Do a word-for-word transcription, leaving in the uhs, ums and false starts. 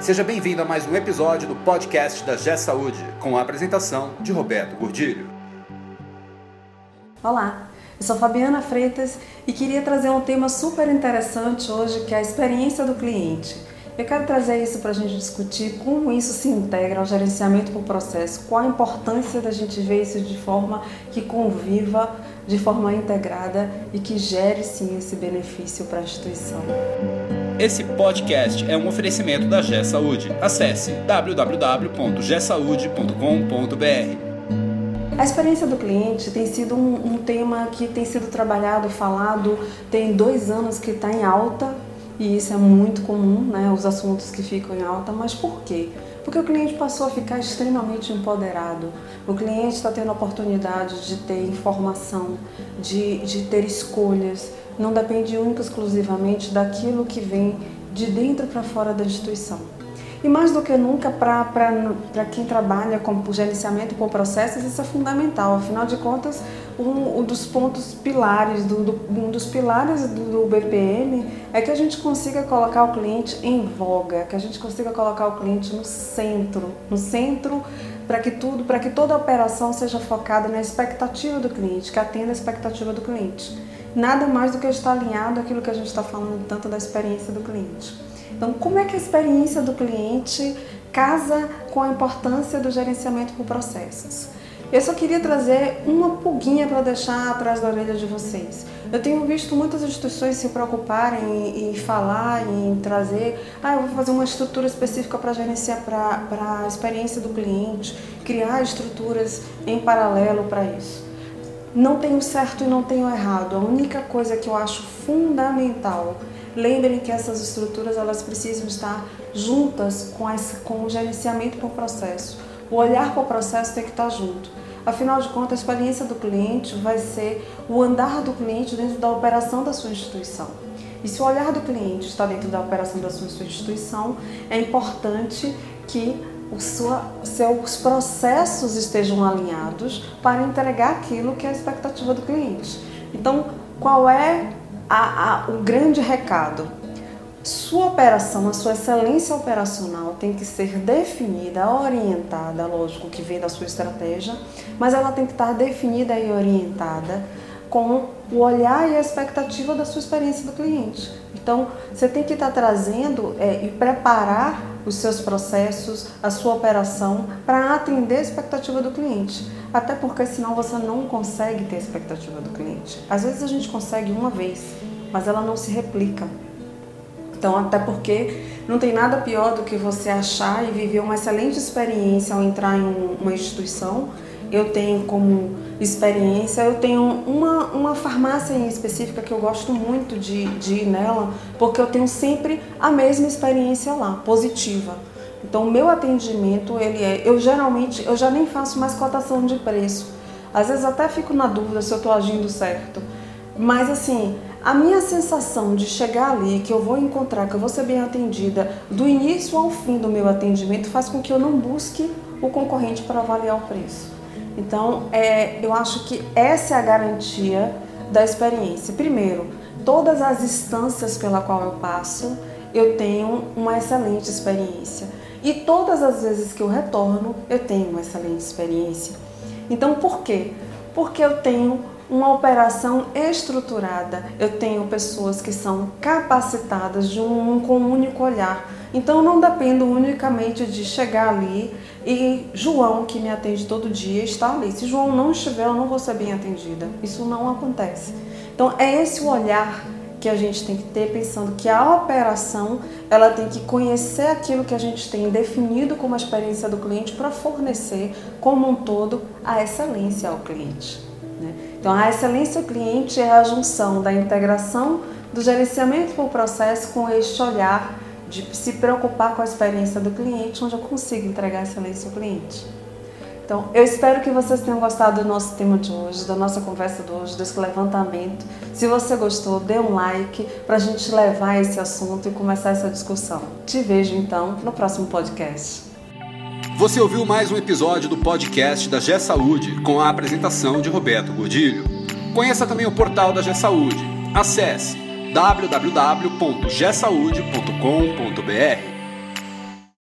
Seja bem-vindo a mais um episódio do podcast da GeSaúde, com a apresentação de Roberto Gordilho. Olá, eu sou Fabiana Freitas e queria trazer um tema super interessante hoje, que é a experiência do cliente. Eu quero trazer isso para a gente discutir como isso se integra ao gerenciamento por processo, qual a importância da gente ver isso de forma que conviva, de forma integrada e que gere sim esse benefício para a instituição. Esse podcast é um oferecimento da GeSaúde. Acesse w w w ponto gesaude ponto com ponto b r. A experiência do cliente tem sido um, um tema que tem sido trabalhado, falado, tem dois anos que está em alta e isso é muito comum, né? Os assuntos que ficam em alta, mas por quê? Porque o cliente passou a ficar extremamente empoderado, o cliente está tendo a oportunidade de ter informação, de, de ter escolhas, não depende única e exclusivamente daquilo que vem de dentro para fora da instituição. E mais do que nunca, para quem trabalha com gerenciamento por processos, isso é fundamental. Afinal de contas, um, um dos pontos pilares, do, do, um dos pilares do, do B P M é que a gente consiga colocar o cliente em voga, que a gente consiga colocar o cliente no centro, no centro para que tudo, para que toda a operação seja focada na expectativa do cliente, que atenda a expectativa do cliente. Nada mais do que estar alinhado àquilo que a gente está falando tanto da experiência do cliente. Então, como é que a experiência do cliente casa com a importância do gerenciamento por processos? Eu só queria trazer uma pulguinha para deixar atrás da orelha de vocês. Eu tenho visto muitas instituições se preocuparem em, em falar, em trazer, ah, eu vou fazer uma estrutura específica para gerenciar para a experiência do cliente, criar estruturas em paralelo para isso. Não tem o certo e não tem o errado. A única coisa que eu acho fundamental, lembrem que essas estruturas elas precisam estar juntas com, esse, com o gerenciamento por processo. O olhar para o processo tem que estar junto. Afinal de contas, a experiência do cliente vai ser o andar do cliente dentro da operação da sua instituição. E se o olhar do cliente está dentro da operação da sua, sua instituição, é importante que os seus processos estejam alinhados para entregar aquilo que é a expectativa do cliente. Então, qual é A, a, o grande recado? Sua operação, a sua excelência operacional tem que ser definida, orientada, lógico que vem da sua estratégia, mas ela tem que estar definida e orientada com o olhar e a expectativa da sua experiência do cliente. Então, você tem que estar trazendo é, e preparar os seus processos, a sua operação, para atender a expectativa do cliente. Até porque senão você não consegue ter a expectativa do cliente. Às vezes a gente consegue uma vez, mas ela não se replica. Então, até porque não tem nada pior do que você achar e viver uma excelente experiência ao entrar em uma instituição. Eu tenho como experiência, eu tenho uma, uma farmácia em específica que eu gosto muito de, de ir nela, porque eu tenho sempre a mesma experiência lá, positiva. Então, o meu atendimento, ele é, eu geralmente, eu já nem faço mais cotação de preço. Às vezes até fico na dúvida se eu estou agindo certo. Mas assim, a minha sensação de chegar ali, que eu vou encontrar, que eu vou ser bem atendida, do início ao fim do meu atendimento, faz com que eu não busque o concorrente para avaliar o preço. Então, é, eu acho que essa é a garantia da experiência. Primeiro, todas as instâncias pela qual eu passo, eu tenho uma excelente experiência. E todas as vezes que eu retorno, eu tenho uma excelente experiência. Então, por quê? Porque eu tenho uma operação estruturada, eu tenho pessoas que são capacitadas de um, um, com um único olhar. Então, eu não dependo unicamente de chegar ali e João, que me atende todo dia, está ali. Se João não estiver, eu não vou ser bem atendida. Isso não acontece. Então, é esse o olhar que a gente tem que ter, pensando que a operação ela tem que conhecer aquilo que a gente tem definido como a experiência do cliente para fornecer, como um todo, a excelência ao cliente, né? Então, a excelência ao cliente é a junção da integração do gerenciamento por processo com este olhar de se preocupar com a experiência do cliente, onde eu consigo entregar excelência ao cliente. Então, eu espero que vocês tenham gostado do nosso tema de hoje, da nossa conversa de hoje, desse levantamento. Se você gostou, dê um like para a gente levar esse assunto e começar essa discussão. Te vejo, então, no próximo podcast. Você ouviu mais um episódio do podcast da GeSaúde, com a apresentação de Roberto Gordilho. Conheça também o portal da GeSaúde. Acesse w w w ponto gesaude ponto com ponto b r.